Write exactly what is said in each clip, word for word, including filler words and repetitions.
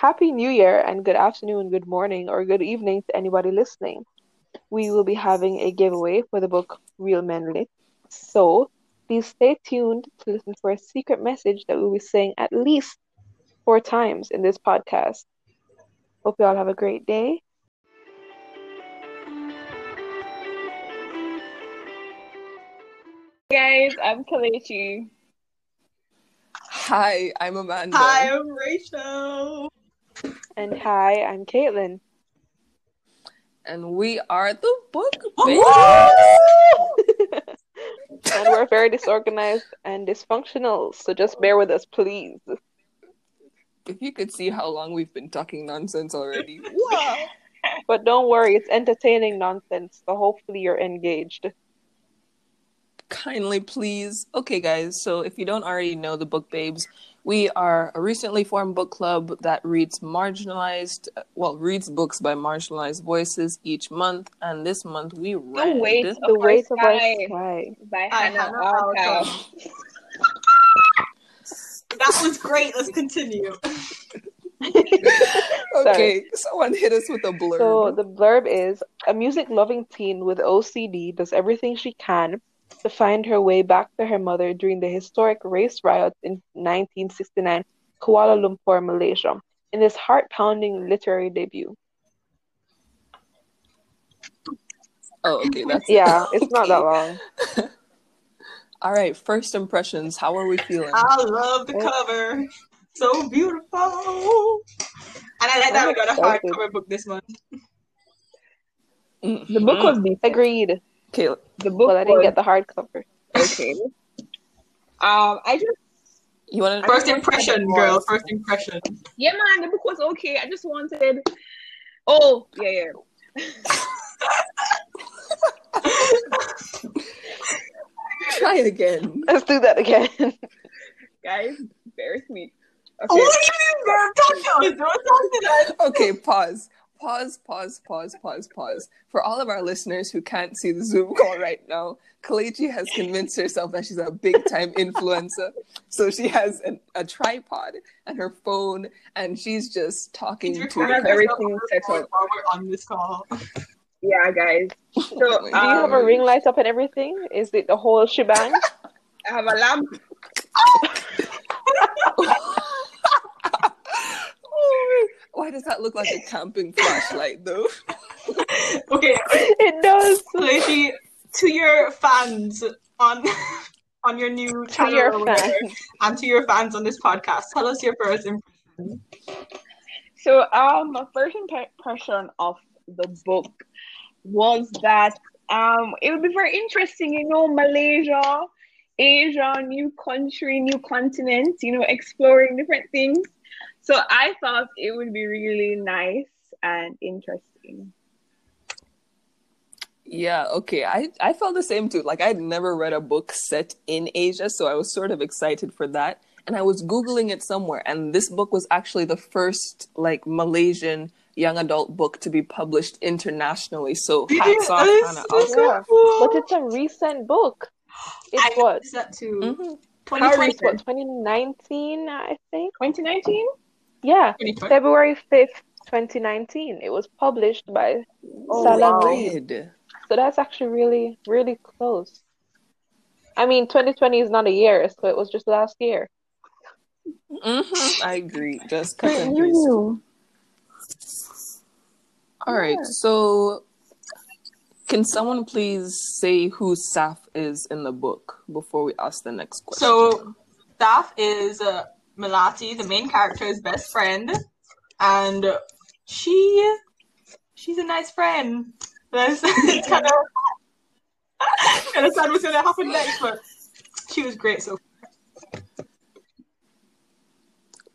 Happy New Year and good afternoon, good morning, or good evening to anybody listening. We will be having a giveaway for the book Real Men Lit. So please stay tuned to listen for a secret message that we'll be saying at least four times in this podcast. Hope you all have a great day. Hey guys, I'm Kalechi. Hi, I'm Amanda. Hi, I'm Rachel. And hi, I'm Caitlin. And we are the Book Babes. And we're very disorganized and dysfunctional, so just bear with us, please. If you could see how long we've been talking nonsense already. Wow. But don't worry, it's entertaining nonsense, so hopefully you're engaged. Kindly, please. Okay, guys, so if you don't already know the Book Babes, we are a recently formed book club that reads marginalized, well, reads books by marginalized voices each month, and this month we read The Waste of Our Sky by Hannah Wilcox. That was great. Let's continue. Okay, someone hit us with a blurb. So the blurb is, a music-loving teen with O C D does everything she can to find her way back to her mother during the historic race riots in nineteen sixty-nine, Kuala Lumpur, Malaysia, in this heart-pounding literary debut. Oh, okay. That's yeah, it. It's okay. Not that long. All right, first impressions. How are we feeling? I love the cover. So beautiful. And I like that we got a hardcover book this month. Mm-hmm. The book was decent. Agreed. Okay, the book. Well, I didn't was... get the hardcover. Okay. Um, I just you want first impression, girl. First impression. Yeah, man, the book was okay. I just wanted. Oh yeah, yeah. Try it again. Let's do that again, guys. Embarrass me. Okay. Oh, what do you mean, girl? Talk to us. Don't talk to us. Okay, pause. Pause, pause, pause, pause, pause. For all of our listeners who can't see the Zoom call right now, Kalechi has convinced herself that she's a big-time influencer. So she has an, a tripod and her phone, and she's just talking to the everything set up while we're on this call. Yeah, guys. So um, do you have a ring light up and everything? Is it the whole shebang? I have a lamp. Oh! Why does that look like a camping flashlight, though? Okay, it does. Lady, to your fans on on your new to channel, your whatever, and to your fans on this podcast, tell us your first impression. So, um, my first impression of the book was that um, it would be very interesting, you know, Malaysia, Asia, new country, new continent, you know, exploring different things. So I thought it would be really nice and interesting. Yeah, okay. I, I felt the same too. Like, I'd never read a book set in Asia, so I was sort of excited for that. And I was Googling it somewhere, and this book was actually the first, like, Malaysian young adult book to be published internationally. So hats off, Hannah. So cool. But it's a recent book. It I was. Noticed that too. Mm-hmm. twenty twenty, what, twenty nineteen, I think. twenty nineteen? Yeah, February fifth, twenty nineteen. It was published by oh, Salam Reid. So that's actually really, really close. I mean, twenty twenty is not a year, so it was just last year. Mm-hmm. I agree. Just cousin All yeah. right, so can someone please say who Saf is in the book before we ask the next question? So Saf is... Uh... Melati, the main character's best friend, and she she's a nice friend. That's kind of kind of sad what's gonna happen next, but she was great so far.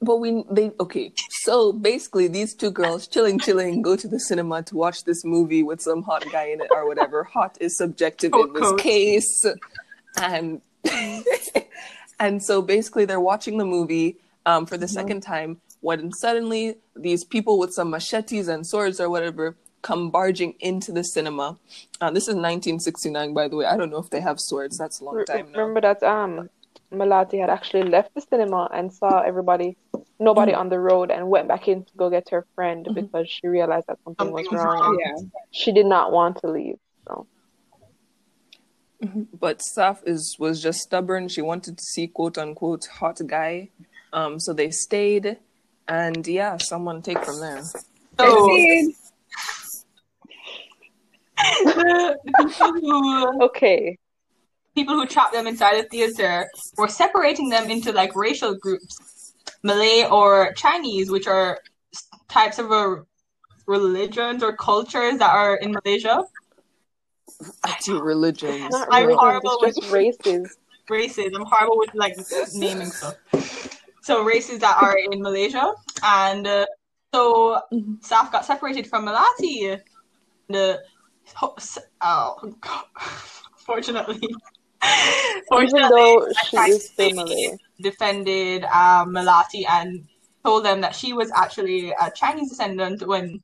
But we they okay. So basically, these two girls chilling, chilling, go to the cinema to watch this movie with some hot guy in it or whatever. Hot is subjective oh, in this coach. case, and. And so basically they're watching the movie um, for the mm-hmm. second time when suddenly these people with some machetes and swords or whatever come barging into the cinema. Uh, this is nineteen sixty-nine, by the way. I don't know if they have swords. That's a long time now. Remember that um, Melati had actually left the cinema and saw everybody nobody mm. on the road and went back in to go get her friend mm-hmm. because she realized that something, something was wrong. wrong. Yeah. She did not want to leave. So. Mm-hmm. But Saf is was just stubborn. She wanted to see quote unquote hot guy. Um, so they stayed, and yeah, someone take from there. Oh. Okay. People who trapped them inside a theater were separating them into like racial groups, Malay or Chinese, which are types of uh, religions or cultures that are in Malaysia. I do religions. Not I'm religions, horrible with races. Races. I'm horrible with like naming stuff. So races that are in Malaysia, and uh, so mm-hmm. Saf got separated from Melati. The oh, oh God. Fortunately, fortunately, she defended uh, Melati and told them that she was actually a Chinese descendant when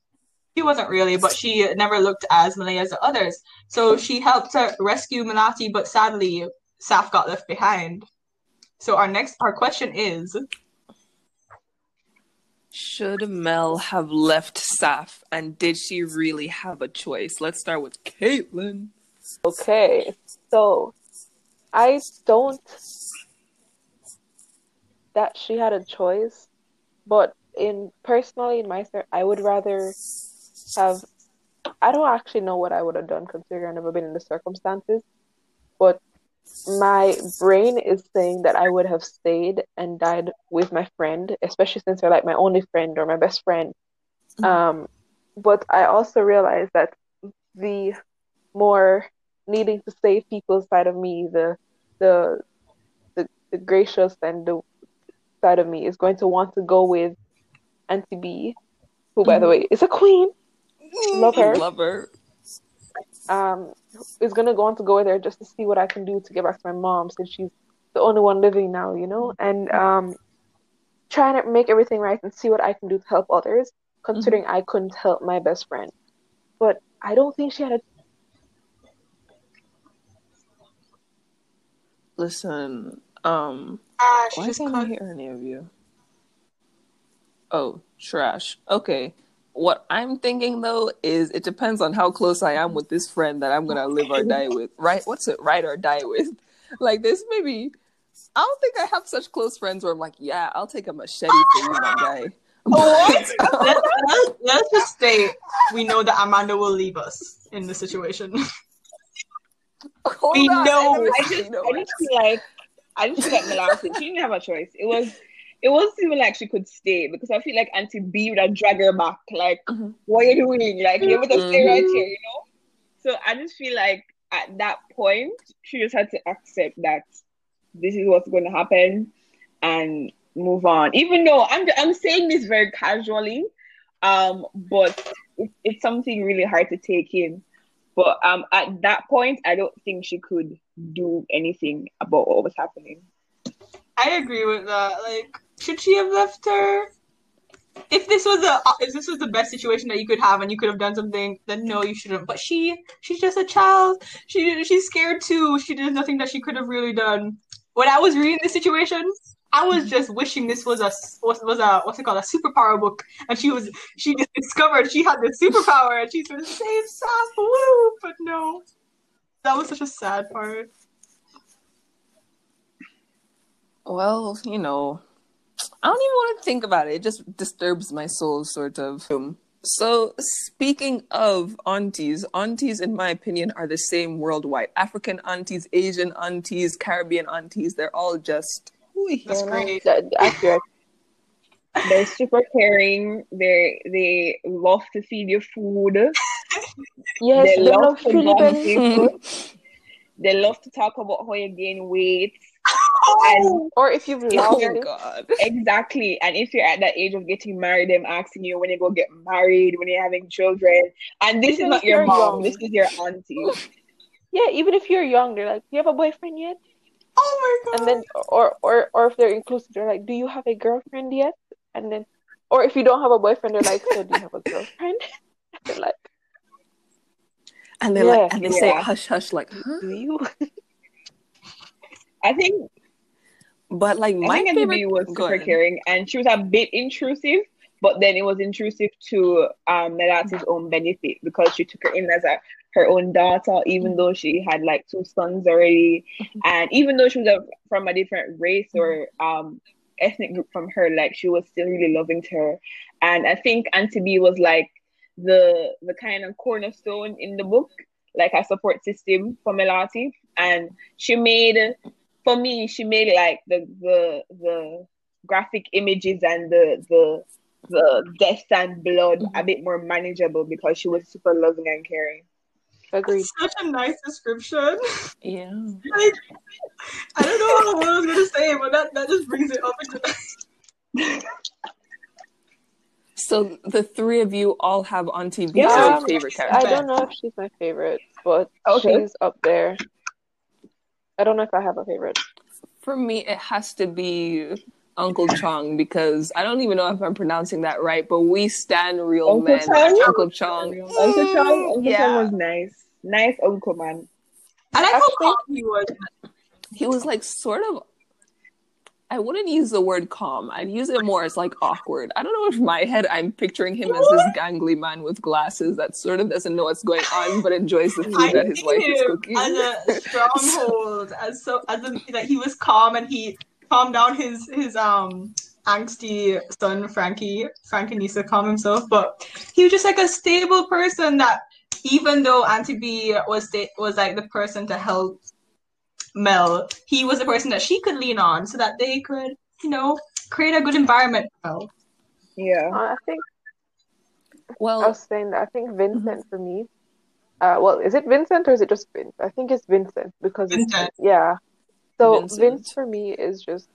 she wasn't really, but she never looked as Malay as the others. So she helped to rescue Melati, but sadly, Saf got left behind. So our next, our question is: should Mel have left Saf, and did she really have a choice? Let's start with Caitlin. Okay, so I don't that she had a choice, but in personally in my story, I would rather have. I don't actually know what I would have done, considering I've never been in the circumstances, but. My brain is saying that I would have stayed and died with my friend, especially since they're like my only friend or my best friend. Mm-hmm. Um, but I also realized that the more needing to save people's side of me, the the the, the gracious and the side of me is going to want to go with Auntie B, who, by mm-hmm. the way, is a queen. Love her. Love her. Um, is going to go on to go there just to see what I can do to get back to my mom, since she's the only one living now, you know, and um, trying to make everything right and see what I can do to help others, considering mm-hmm. I couldn't help my best friend. But I don't think she had a... Listen, um, ah, why can't I hear any of you? Oh, trash. Okay. What I'm thinking, though, is it depends on how close I am with this friend that I'm going to live or die with. Right? What's it? Ride or die with? Like, this maybe... I don't think I have such close friends where I'm like, yeah, I'll take a machete for you, my guy. What? let's, let's, let's just say we know that Amanda will leave us in this situation. Hold we on, know. I just, know I just feel like... I just feel like Melati. She didn't have a choice. It was... It wasn't even like she could stay, because I feel like Auntie B would have dragged her back. Like, mm-hmm. what are you doing? Like, you're going to stay right here, you know? So I just feel like at that point, she just had to accept that this is what's going to happen and move on. Even though I'm I'm saying this very casually, um, but it, it's something really hard to take in. But um, at that point, I don't think she could do anything about what was happening. I agree with that. Like, should she have left her? If this was a, if this was the best situation that you could have and you could have done something, then no, you shouldn't. But she, she's just a child. She, she's scared too. She did nothing that she could have really done. When I was reading this situation, I was just wishing this was a, was, was a, what's it called, a superpower book. And she was, she just discovered she had this superpower and she's going to save Saf. Woo! But no, that was such a sad part. Well, you know, I don't even want to think about it. It just disturbs my soul, sort of. So, speaking of aunties, aunties, in my opinion, are the same worldwide. African aunties, Asian aunties, Caribbean aunties, they're all just... That's great. Accurate. They're super caring. They they love to feed you food. Yes, they, they love, love to feed you food. They love to talk about how you gain weight. Oh, or if you've lost, oh God. Exactly. And if you're at that age of getting married, I'm asking you when you go get married, when you're having children, and this even is not your mom, young. This is your auntie. Yeah, even if you're young, they're like, "Do you have a boyfriend yet?" Oh my God! And then, or or or if they're inclusive, they're like, "Do you have a girlfriend yet?" And then, or if you don't have a boyfriend, they're like, "So do you have a girlfriend?" And they're like, and they're yeah, like, and they yeah. say, "Hush, hush," like, huh? Do you? I think. But like my I think favorite Auntie B was super caring, and she was a bit intrusive, but then it was intrusive to um, Melati's own benefit, because she took her in as a, her own daughter, even though she had like two sons already, and even though she was a, from a different race or um, ethnic group from her, like she was still really loving to her. And I think Auntie B was like the the kind of cornerstone in the book, like a support system for Melati, and she made. For me, she made like the the the graphic images and the the the death and blood mm-hmm. a bit more manageable, because she was super loving and caring. Agreed. That's such a nice description. Yeah. Like, I don't know what I was gonna say, but that, that just brings it up into So the three of you all have Auntie B's yeah. um, favorite character. I don't know if she's my favorite, but okay. she's up there. I don't know if I have a favorite. For me, it has to be Uncle Chong, because I don't even know if I'm pronouncing that right, but we stan real Uncle men. Chong? Uncle Chong. Mm, Uncle Chong. Uncle yeah. Chong was nice. Nice Uncle man. I like Actually, how calm he was. He was like sort of, I wouldn't use the word calm. I'd use it more as like awkward. I don't know if my head, I'm picturing him as this gangly man with glasses that sort of doesn't know what's going on, but enjoys the food that his wife is cooking. As a stronghold, so, as so as a, like he was calm and he calmed down his his um angsty son Frankie. Frankie needs to calm himself, but he was just like a stable person that, even though Auntie B was sta- was like the person to help Mel, he was the person that she could lean on so that they could, you know, create a good environment for Mel. Yeah. Uh, I think, well, I was saying that I think Vincent mm-hmm. for me, uh, well, is it Vincent or is it just Vince? I think it's Vincent because, Vincent. It's, yeah. So Vincent. Vince for me is just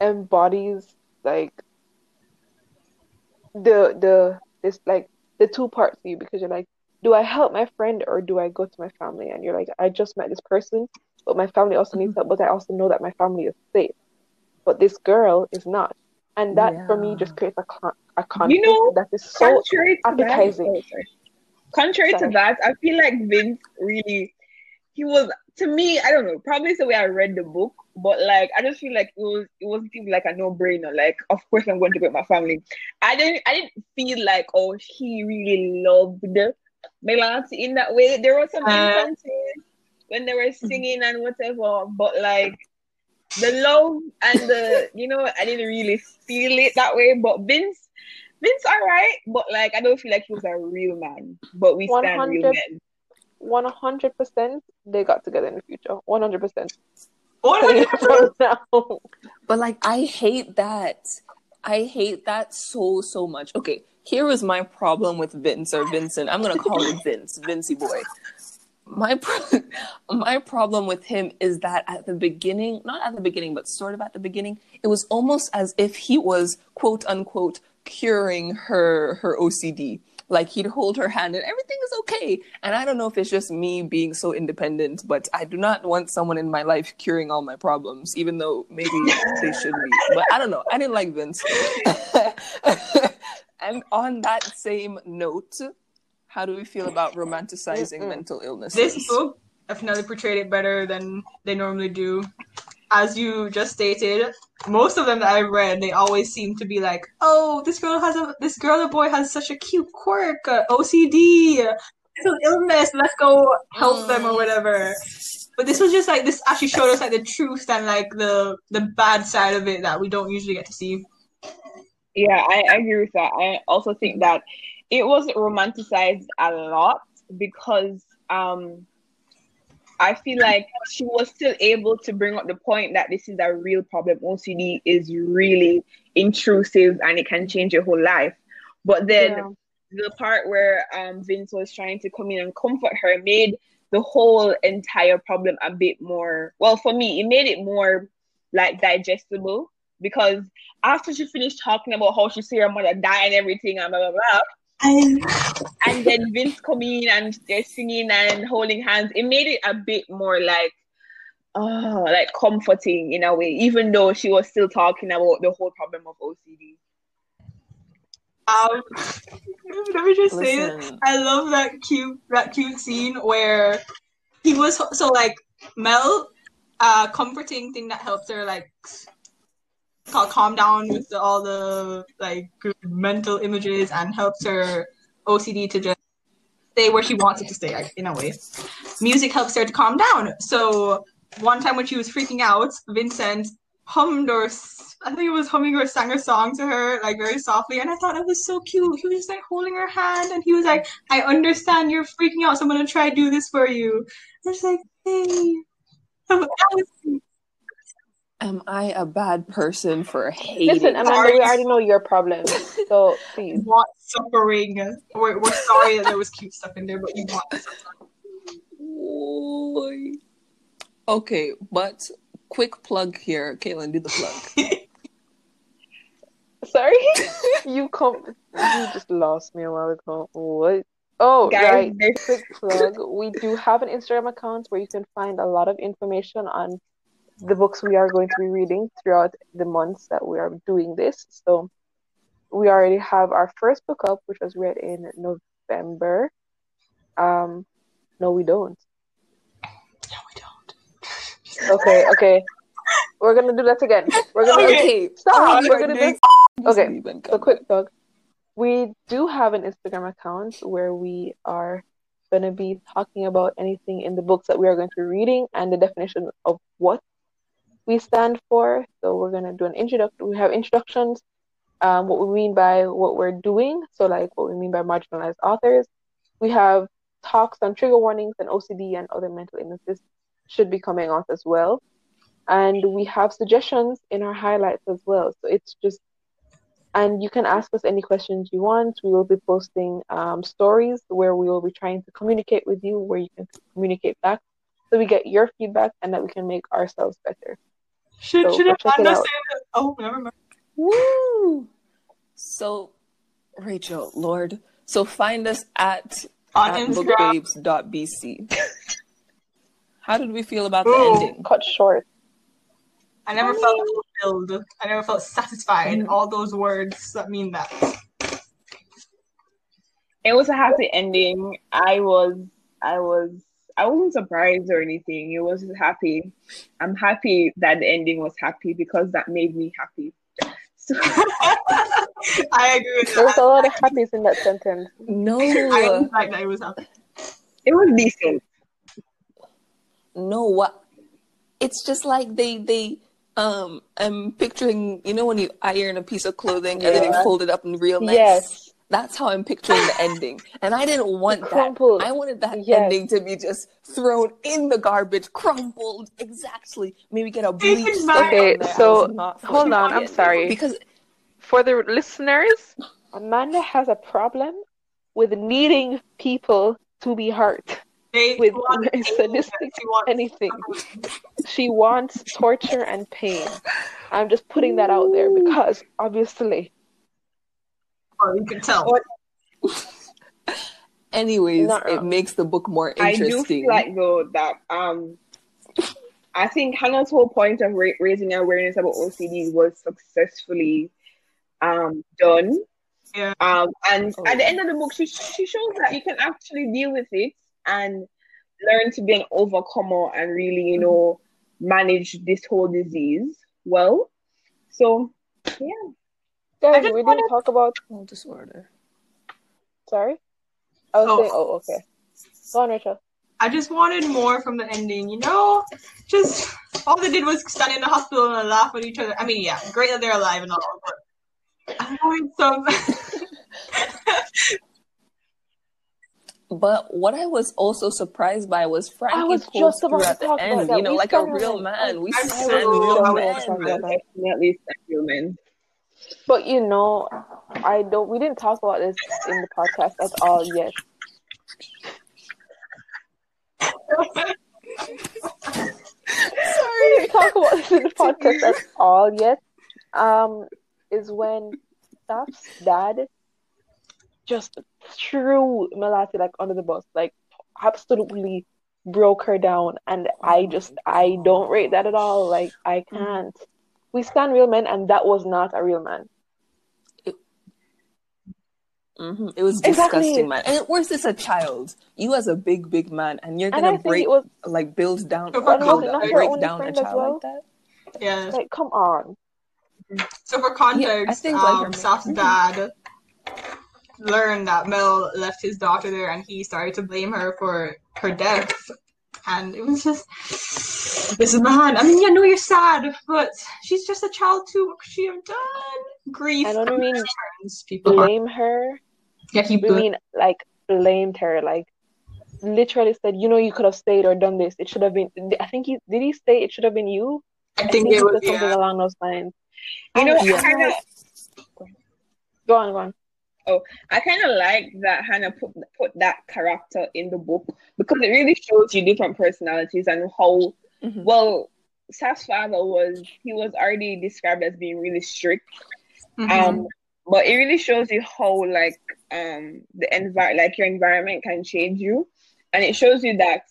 embodies like the, the, this like the two parts of you, because you're like, do I help my friend or do I go to my family? And you're like, I just met this person, but my family also needs help, but I also know that my family is safe. But this girl is not. And that, yeah. for me, just creates a, con- a conflict you know, that is so appetizing. To that, contrary Sorry. to that, I feel like Vince really, he was, to me, I don't know, probably it's the way I read the book, but like, I just feel like it was, it wasn't even like a no-brainer. Like, of course I'm going to get my family. I didn't, I didn't feel like, oh, he really loved Melati in that way. There were some instances uh, when they were singing and whatever, but like the love and the, you know, I didn't really feel it that way. But Vince, Vince, alright, but like I don't feel like he was a real man. But we stand real men. One hundred percent, they got together in the future. One hundred percent. One hundred percent now. But like, I hate that. I hate that so so much. Okay. Here was my problem with Vince or Vincent. I'm going to call him Vince, Vincey boy. My pro- my problem with him is that at the beginning, not at the beginning, but sort of at the beginning, it was almost as if he was, quote unquote, curing her, her O C D. Like he'd hold her hand and everything is okay. And I don't know if it's just me being so independent, but I do not want someone in my life curing all my problems, even though maybe they should be. But I don't know. I didn't like Vince. And on that same note, how do we feel about romanticizing mm-hmm. mental illnesses? This book definitely portrayed it better than they normally do. As you just stated, most of them that I've read, they always seem to be like, "Oh, this girl has a this girl or boy has such a cute quirk, uh, O C D, mental illness. Let's go help mm. them or whatever." But this was just like this actually showed us like the truth and like the the bad side of it that we don't usually get to see. Yeah, I, I agree with that. I also think that it was romanticized a lot because um, I feel like she was still able to bring up the point that this is a real problem. O C D is really intrusive and it can change your whole life. But then yeah. the part where um, Vince was trying to come in and comfort her made the whole entire problem a bit more, well, for me, it made it more like digestible. Because after she finished talking about how she see her mother die and everything and blah, blah, blah, and, and then Vince coming and they're singing and holding hands, it made it a bit more like, oh, like comforting in a way, even though she was still talking about the whole problem of O C D. Um, let me just say this. I love that cute, that cute scene where he was, so like Mel uh, comforting thing that helps her like calm down with the, all the like good mental images and helps her O C D to just stay where she wants it to stay, like, in a way. Music helps her to calm down. So one time when she was freaking out, Vincent hummed or I think it was humming or sang a song to her, like, very softly, and I thought it was so cute. He was just like holding her hand and he was like, I understand you're freaking out, so I'm gonna try to do this for you. I was like, hey, that was cute. Am I a bad person for hating? Listen, Amanda, we already know your problem, so please. Not suffering. We're, we're sorry that there was cute stuff in there, but we want suffering. Okay, but quick plug here. Caitlin, do the plug. Sorry? you can't. You just lost me a while ago. What? Oh, guys, right. Quick plug. We do have an Instagram account where you can find a lot of information on the books we are going to be reading throughout the months that we are doing this. So we already have our first book up, which was read in November. Um, no, we don't. No, we don't. Okay, okay. We're going to do that again. We're going to okay. Stop. We're going to do Okay, so quick talk. We do have an Instagram account where we are going to be talking about anything in the books that we are going to be reading and the definition of what we stand for. So we're going to do an introduction. We have introductions, um, what we mean by what we're doing. So like what we mean by marginalized authors. We have talks on trigger warnings and O C D and other mental illnesses should be coming out as well. And we have suggestions in our highlights as well. So it's just, and you can ask us any questions you want. We will be posting um, stories where we will be trying to communicate with you, where you can communicate back. So we get your feedback and that we can make ourselves better. Should so, should have understand it. Oh, never mind. Woo! So, Rachel, Lord, so find us at, at book babes dot b c. How did we feel about Ooh, the ending? Cut short. I never Ooh. felt fulfilled. I never felt satisfied. Mm-hmm. All those words that mean that. It was a happy ending. I was. I was. I wasn't surprised or anything. It was happy. I'm happy that the ending was happy because that made me happy. So I agree with that. There was a lot of happiness in that sentence. No. I didn't like that it was happy. It was decent. No, what? It's just like they, they, um, I'm picturing, you know, when you iron a piece of clothing yeah. and then you fold it up in real nice. Yes. That's how I'm picturing the ending. And I didn't want crumpled. that. I wanted that yes. ending to be just thrown in the garbage, crumpled, exactly. Maybe get a bleach. Okay, so hold on, I'm sorry. Because for the listeners, Amanda has a problem with needing people to be hurt. They with sadistic anything. She wants torture and pain. I'm just putting that out there because obviously Oh, you can tell. Anyways, Not it wrong. makes the book more interesting. I do feel like though that um, I think Hannah's whole point of ra- raising awareness about O C D was successfully um done. Yeah. Um, and oh. at the end of the book, she she shows that you can actually deal with it and learn to be an overcomer and really, you know, manage this whole disease well. So yeah. Guys, we didn't wanted... talk about oh, disorder. Sorry? I was oh. saying, oh, okay. Go on, Rachel. I just wanted more from the ending, you know? Just, all they did was stand in the hospital and laugh at each other. I mean, yeah, great that they're alive and all, but I'm going some... But what I was also surprised by was Frankie. I was just about to talk about that. You know, we like a real man. We stand real men. Definitely real men. But you know, I don't. We didn't talk about this in the podcast at all yet. Sorry, we didn't talk about this in the podcast at all yet. Um, is when Saf's dad just threw Melati like under the bus, like absolutely broke her down, and I just I don't rate that at all. Like I can't. We stand real men, and that was not a real man. Mm-hmm. It was exactly. disgusting, man. And worse, it's a child. You as a big, big man, and you're gonna and break, was... like, build down, so build down, down break down a child well? like that. Yeah. Like, come on. So for context, yeah, um, like Saf's dad learned that Mel left his daughter there, and he started to blame her for her death. And it was just, this is my hand. I mean, yeah, I know you're sad, but she's just a child too. What could she have done? Grief. I don't mean people blame are. her. Yeah, he bl- mean like blamed her. Like literally said, you know, you could have stayed or done this. It should have been. I think he did. He say it should have been you. I, I think, think it was yeah. something along those lines. You know, yeah. I kinda... go on, go on. Oh, I kind of like that Hannah put put that character in the book because it really shows you different personalities and how mm-hmm. well Saf's father was. He was already described as being really strict, mm-hmm. um, but it really shows you how like um the envi- like your environment can change you, and it shows you that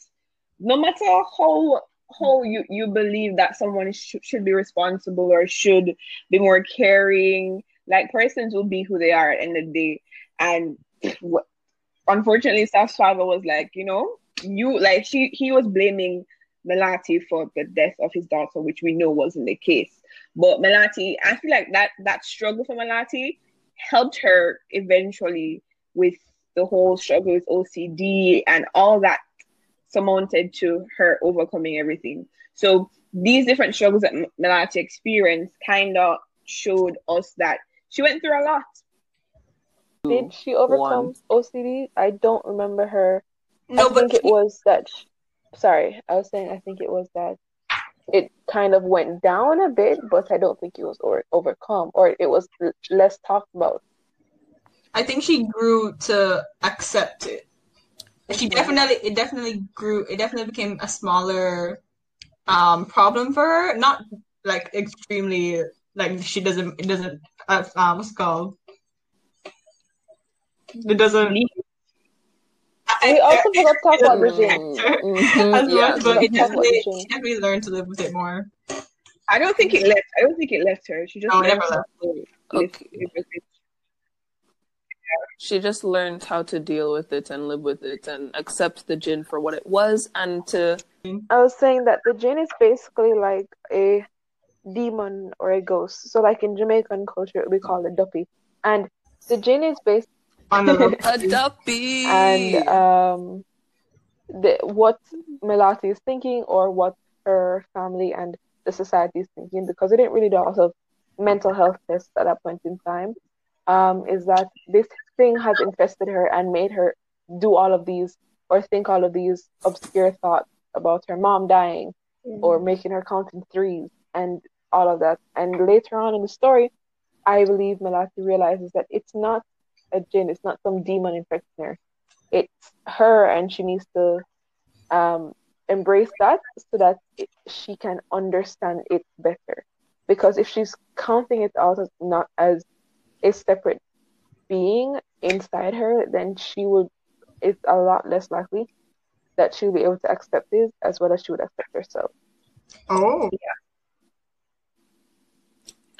no matter how how you, you believe that someone sh- should be responsible or should be more caring. Like, persons will be who they are at the end of the day. And wh- unfortunately, Saf's father was like, you know, you, like, she, he was blaming Melati for the death of his daughter, which we know wasn't the case. But Melati, I feel like that, that struggle for Melati helped her eventually with the whole struggle with O C D and all that surmounted to her overcoming everything. So these different struggles that M- Melati experienced kind of showed us that she went through a lot. Did she overcome One. O C D? I don't remember her. No, I but think she... it was that. She... Sorry, I was saying I think it was that it kind of went down a bit, but I don't think it was over- overcome or it was l- less talked about. I think she grew to accept it. She definitely, it definitely grew. It definitely became a smaller um, problem for her. Not like extremely. Like she doesn't, it doesn't. Uh, uh, what's it called? It doesn't. We I, also forgot to talk about regime. Mm-hmm. As yeah, much, but it definitely, she definitely learned to live with it more. I don't think it left. I don't think it left her. She just no, never left. It. Okay. It, it, it, she just learned how to deal with it and live with it and accept the gin for what it was and to. I was saying that the gin is basically like a demon or a ghost. So like in Jamaican culture we call it duppy. And the gin is based on a duppy. And um the what Melati is thinking or what her family and the society is thinking, because they didn't really do a lot of mental health tests at that point in time, um, is that this thing has infested her and made her do all of these or think all of these obscure thoughts about her mom dying mm. or making her count in threes and all of that. And later on in the story, I believe Melati realizes that it's not a jinn, it's not some demon infecting her. It's her, and she needs to um, embrace that so that it, she can understand it better. Because if she's counting it out as not as a separate being inside her, then she would, it's a lot less likely that she'll be able to accept it as well as she would accept herself. Oh. Yeah.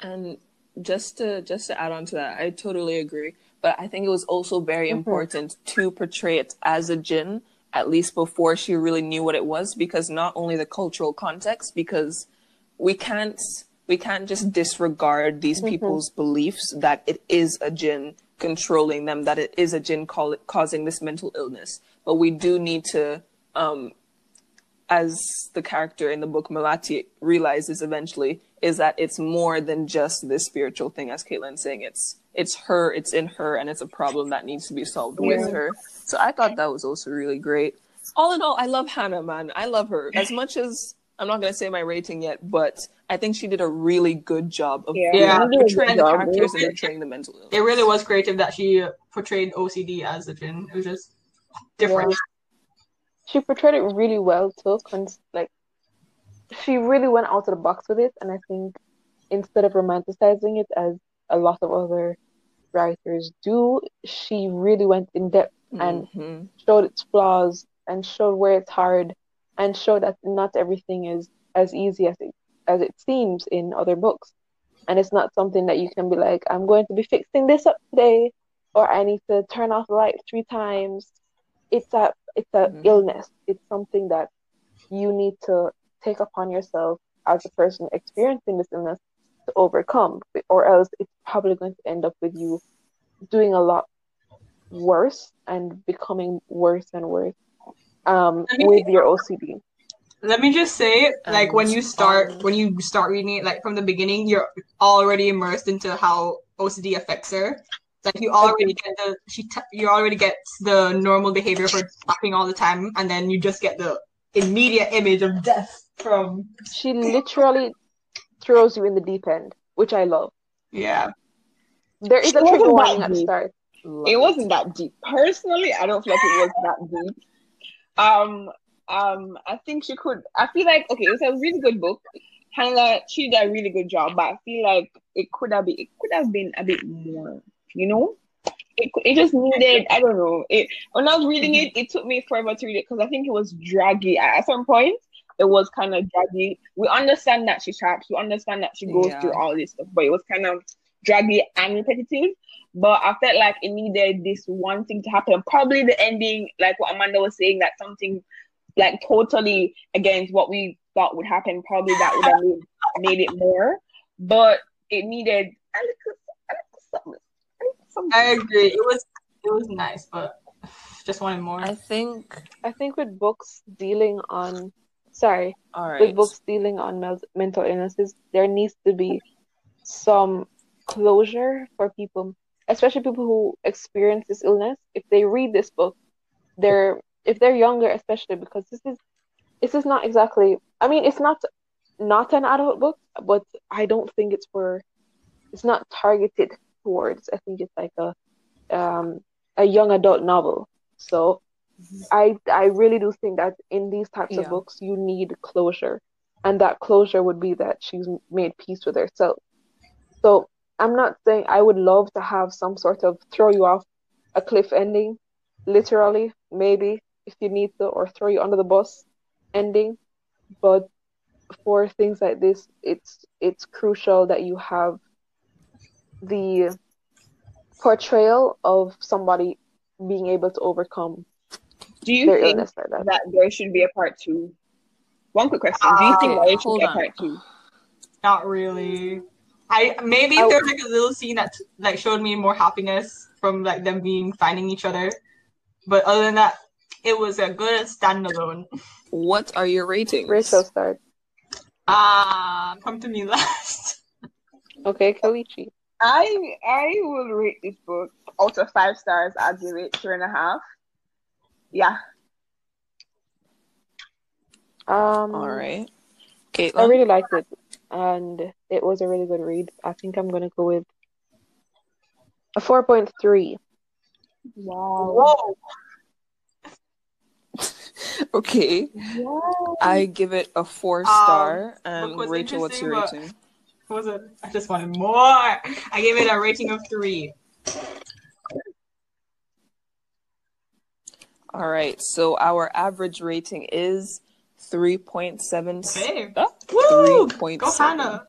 And just to just to add on to that, I totally agree. But I think it was also very mm-hmm. important to portray it as a jinn, at least before she really knew what it was, because not only the cultural context, because we can't we can't just disregard these mm-hmm. people's beliefs that it is a jinn controlling them, that it is a jinn call- causing this mental illness. But we do need to, um, as the character in the book Melati realizes eventually, is that it's more than just this spiritual thing, as Caitlin's saying. It's it's her, it's in her, and it's a problem that needs to be solved yeah. with her. So I thought that was also really great. All in all, I love Hannah, man. I love her. As much as, I'm not going to say my rating yet, but I think she did a really good job of yeah. Yeah. portraying the characters and portraying the mental illness. It really was creative that she portrayed O C D as a jinn. It was just different. Yeah. She portrayed it really well, too. Cons- like, she really went out of the box with it, and I think instead of romanticizing it as a lot of other writers do, she really went in depth and mm-hmm. showed its flaws and showed where it's hard and showed that not everything is as easy as it, as it seems in other books. And it's not something that you can be like, I'm going to be fixing this up today or I need to turn off the light three times. It's a it's a mm-hmm. illness. It's something that you need to take upon yourself as a person experiencing this illness to overcome, or else it's probably going to end up with you doing a lot worse and becoming worse and worse um, with your O C D. Let me just say, like, um, when you start when you start reading it, like, from the beginning, you're already immersed into how O C D affects her. Like, you already get the she t- you already get the normal behavior for talking all the time, and then you just get the immediate image of death from. She literally throws you in the deep end, which I love. Yeah, there is a trigger warning at the start. Love it wasn't it. that deep. Personally, I don't feel like it was that deep. Um. Um, I think she could. I feel like, okay, it's a really good book. Hannah, she did a really good job, but I feel like it could have been, it could have been a bit more. You know, it it just needed. I don't know. It when I was reading it, it took me forever to read it because I think it was draggy at some point. It was kind of draggy. We understand that she traps. We understand that she goes yeah. through all this stuff, but it was kind of draggy and repetitive. But I felt like it needed this one thing to happen. Probably the ending, like what Amanda was saying, that something. Like totally against what we thought would happen. Probably that would have made, made it more, but it needed. I, like I, like I agree. It was it was nice, but just wanted more. I think I think with books dealing on sorry, all right. with books dealing on mel- mental illnesses, there needs to be some closure for people, especially people who experience this illness. If they read this book, they're if they're younger, especially because this is this is not exactly I mean it's not not an adult book, but I don't think it's for it's not targeted towards I think it's like a um a young adult novel. So I I really do think that in these types yeah. of books you need closure, and that closure would be that she's made peace with herself. So I'm not saying I would love to have some sort of throw you off a cliff ending, literally, maybe if you need to, or throw you under the bus ending, but for things like this, it's it's crucial that you have the portrayal of somebody being able to overcome. Do you their think illness like that. that there should be a part two? One quick question: Do you uh, think that there should be on. a part two? Not really. I maybe if there's like a little scene that like showed me more happiness from like them being finding each other. But other than that, it was a good standalone. What are your ratings? Rachel starts. Ah, uh, come to me last. Okay, Kalichi. I I will rate this book out of five stars. I'll give it three and a half. Yeah. Um. All right. Caitlin. I really liked it, and it was a really good read. I think I'm gonna go with a four point three. Wow. Okay. Wow. I give it a four star. Um, and Rachel, what's your rating? What was it? I just wanted more. I gave it a rating of three. All right. So our average rating is three point seven. Okay. Woo! Go Hannah.